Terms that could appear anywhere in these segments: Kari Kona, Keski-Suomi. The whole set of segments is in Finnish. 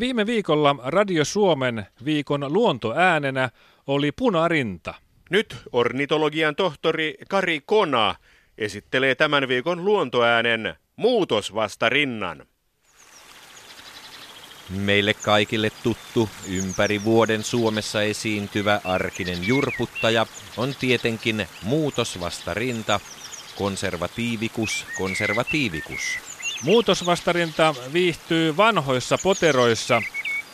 Viime viikolla Radio Suomen viikon luontoäänenä oli punarinta. Nyt ornitologian tohtori Kari Kona esittelee tämän viikon luontoäänen muutosvastarinnan. Meille kaikille tuttu, ympäri vuoden Suomessa esiintyvä arkinen jurputtaja on tietenkin muutosvastarinta, konservatiivikus. Muutosvastarinta viihtyy vanhoissa poteroissa,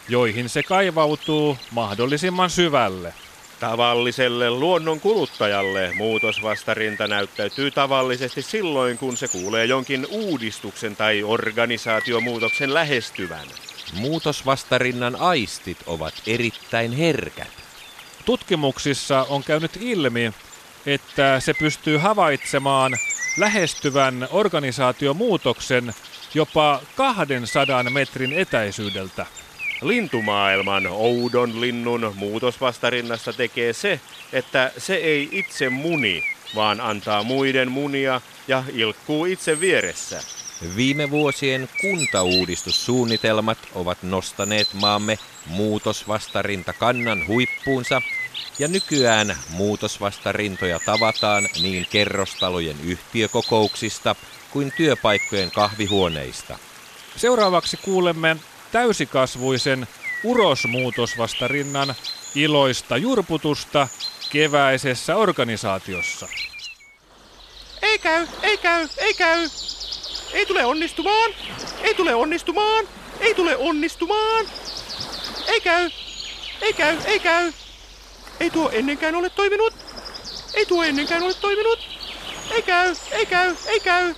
joihin se kaivautuu mahdollisimman syvälle. Tavalliselle luonnon kuluttajalle muutosvastarinta näyttäytyy tavallisesti silloin, kun se kuulee jonkin uudistuksen tai organisaatiomuutoksen lähestyvän. Muutosvastarinnan aistit ovat erittäin herkät. Tutkimuksissa on käynyt ilmi, että se pystyy havaitsemaan lähestyvän organisaatiomuutoksen jopa 200 metrin etäisyydeltä. Lintumaailman oudon linnun muutosvastarinnassa tekee se, että se ei itse muni, vaan antaa muiden munia ja ilkkuu itse vieressä. Viime vuosien kuntauudistussuunnitelmat ovat nostaneet maamme muutosvastarintakannan huippuunsa, ja nykyään muutosvastarintoja tavataan niin kerrostalojen yhtiökokouksista kuin työpaikkojen kahvihuoneista. Seuraavaksi kuulemme täysikasvuisen urosmuutosvastarinnan iloista jurputusta keväisessä organisaatiossa. Ei käy! Ei tule onnistumaan! Ei käy! Ei tuo ennenkään ole toiminut! Ei käy!